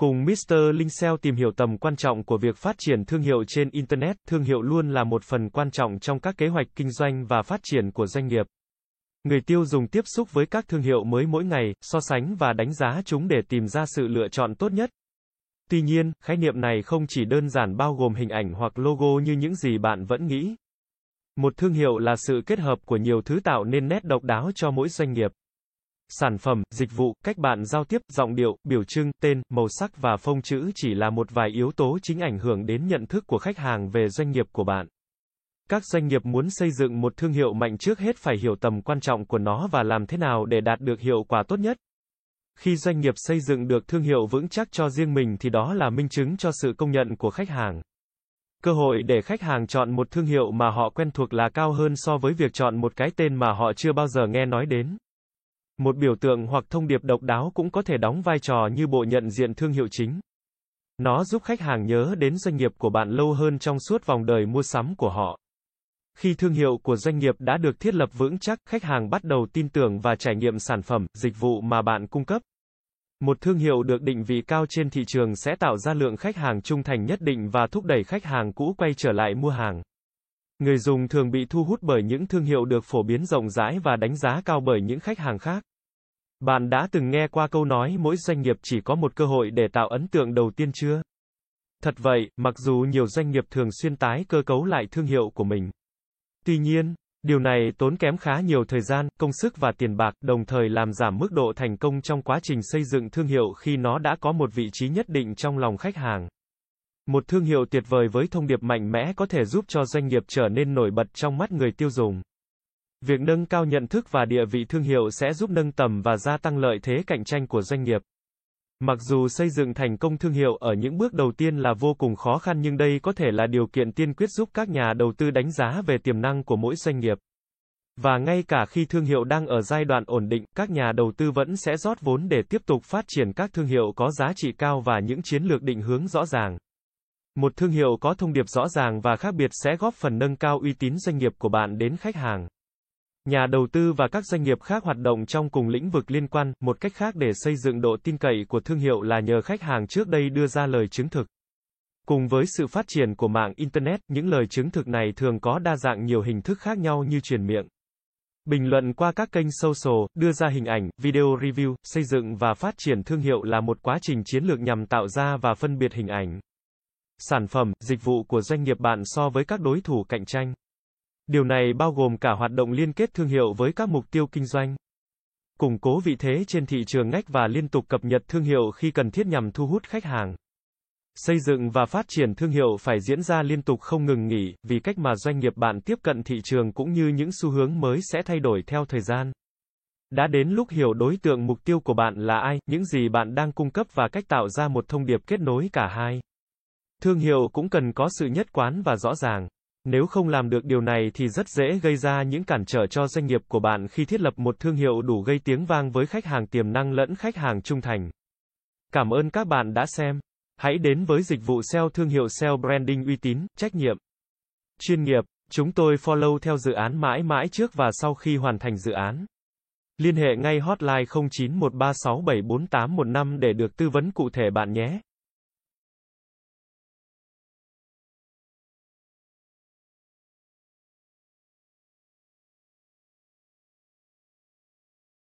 Cùng Mr. Link SEO tìm hiểu tầm quan trọng của việc phát triển thương hiệu trên Internet, thương hiệu luôn là một phần quan trọng trong các kế hoạch kinh doanh và phát triển của doanh nghiệp. Người tiêu dùng tiếp xúc với các thương hiệu mới mỗi ngày, so sánh và đánh giá chúng để tìm ra sự lựa chọn tốt nhất. Tuy nhiên, khái niệm này không chỉ đơn giản bao gồm hình ảnh hoặc logo như những gì bạn vẫn nghĩ. Một thương hiệu là sự kết hợp của nhiều thứ tạo nên nét độc đáo cho mỗi doanh nghiệp. Sản phẩm, dịch vụ, cách bạn giao tiếp, giọng điệu, biểu trưng, tên, màu sắc và phông chữ chỉ là một vài yếu tố chính ảnh hưởng đến nhận thức của khách hàng về doanh nghiệp của bạn. Các doanh nghiệp muốn xây dựng một thương hiệu mạnh trước hết phải hiểu tầm quan trọng của nó và làm thế nào để đạt được hiệu quả tốt nhất. Khi doanh nghiệp xây dựng được thương hiệu vững chắc cho riêng mình thì đó là minh chứng cho sự công nhận của khách hàng. Cơ hội để khách hàng chọn một thương hiệu mà họ quen thuộc là cao hơn so với việc chọn một cái tên mà họ chưa bao giờ nghe nói đến. Một biểu tượng hoặc thông điệp độc đáo cũng có thể đóng vai trò như bộ nhận diện thương hiệu chính. Nó giúp khách hàng nhớ đến doanh nghiệp của bạn lâu hơn trong suốt vòng đời mua sắm của họ. Khi thương hiệu của doanh nghiệp đã được thiết lập vững chắc, khách hàng bắt đầu tin tưởng và trải nghiệm sản phẩm, dịch vụ mà bạn cung cấp. Một thương hiệu được định vị cao trên thị trường sẽ tạo ra lượng khách hàng trung thành nhất định và thúc đẩy khách hàng cũ quay trở lại mua hàng. Người dùng thường bị thu hút bởi những thương hiệu được phổ biến rộng rãi và đánh giá cao bởi những khách hàng khác. Bạn đã từng nghe qua câu nói mỗi doanh nghiệp chỉ có một cơ hội để tạo ấn tượng đầu tiên chưa? Thật vậy, mặc dù nhiều doanh nghiệp thường xuyên tái cơ cấu lại thương hiệu của mình. Tuy nhiên, điều này tốn kém khá nhiều thời gian, công sức và tiền bạc, đồng thời làm giảm mức độ thành công trong quá trình xây dựng thương hiệu khi nó đã có một vị trí nhất định trong lòng khách hàng. Một thương hiệu tuyệt vời với thông điệp mạnh mẽ có thể giúp cho doanh nghiệp trở nên nổi bật trong mắt người tiêu dùng. Việc nâng cao nhận thức và địa vị thương hiệu sẽ giúp nâng tầm và gia tăng lợi thế cạnh tranh của doanh nghiệp. Mặc dù xây dựng thành công thương hiệu ở những bước đầu tiên là vô cùng khó khăn nhưng đây có thể là điều kiện tiên quyết giúp các nhà đầu tư đánh giá về tiềm năng của mỗi doanh nghiệp. Và ngay cả khi thương hiệu đang ở giai đoạn ổn định, các nhà đầu tư vẫn sẽ rót vốn để tiếp tục phát triển các thương hiệu có giá trị cao và những chiến lược định hướng rõ ràng. Một thương hiệu có thông điệp rõ ràng và khác biệt sẽ góp phần nâng cao uy tín doanh nghiệp của bạn đến khách hàng. Nhà đầu tư và các doanh nghiệp khác hoạt động trong cùng lĩnh vực liên quan, một cách khác để xây dựng độ tin cậy của thương hiệu là nhờ khách hàng trước đây đưa ra lời chứng thực. Cùng với sự phát triển của mạng Internet, những lời chứng thực này thường có đa dạng nhiều hình thức khác nhau như truyền miệng, bình luận qua các kênh social, đưa ra hình ảnh, video review, xây dựng và phát triển thương hiệu là một quá trình chiến lược nhằm tạo ra và phân biệt hình ảnh, sản phẩm, dịch vụ của doanh nghiệp bạn so với các đối thủ cạnh tranh. Điều này bao gồm cả hoạt động liên kết thương hiệu với các mục tiêu kinh doanh, củng cố vị thế trên thị trường ngách và liên tục cập nhật thương hiệu khi cần thiết nhằm thu hút khách hàng. Xây dựng và phát triển thương hiệu phải diễn ra liên tục không ngừng nghỉ, vì cách mà doanh nghiệp bạn tiếp cận thị trường cũng như những xu hướng mới sẽ thay đổi theo thời gian. Đã đến lúc hiểu đối tượng mục tiêu của bạn là ai, những gì bạn đang cung cấp và cách tạo ra một thông điệp kết nối cả hai. Thương hiệu cũng cần có sự nhất quán và rõ ràng. Nếu không làm được điều này thì rất dễ gây ra những cản trở cho doanh nghiệp của bạn khi thiết lập một thương hiệu đủ gây tiếng vang với khách hàng tiềm năng lẫn khách hàng trung thành. Cảm ơn các bạn đã xem. Hãy đến với dịch vụ SEO thương hiệu SEO branding uy tín, trách nhiệm, chuyên nghiệp. Chúng tôi follow theo dự án mãi mãi trước và sau khi hoàn thành dự án. Liên hệ ngay hotline 0913674815 để được tư vấn cụ thể bạn nhé.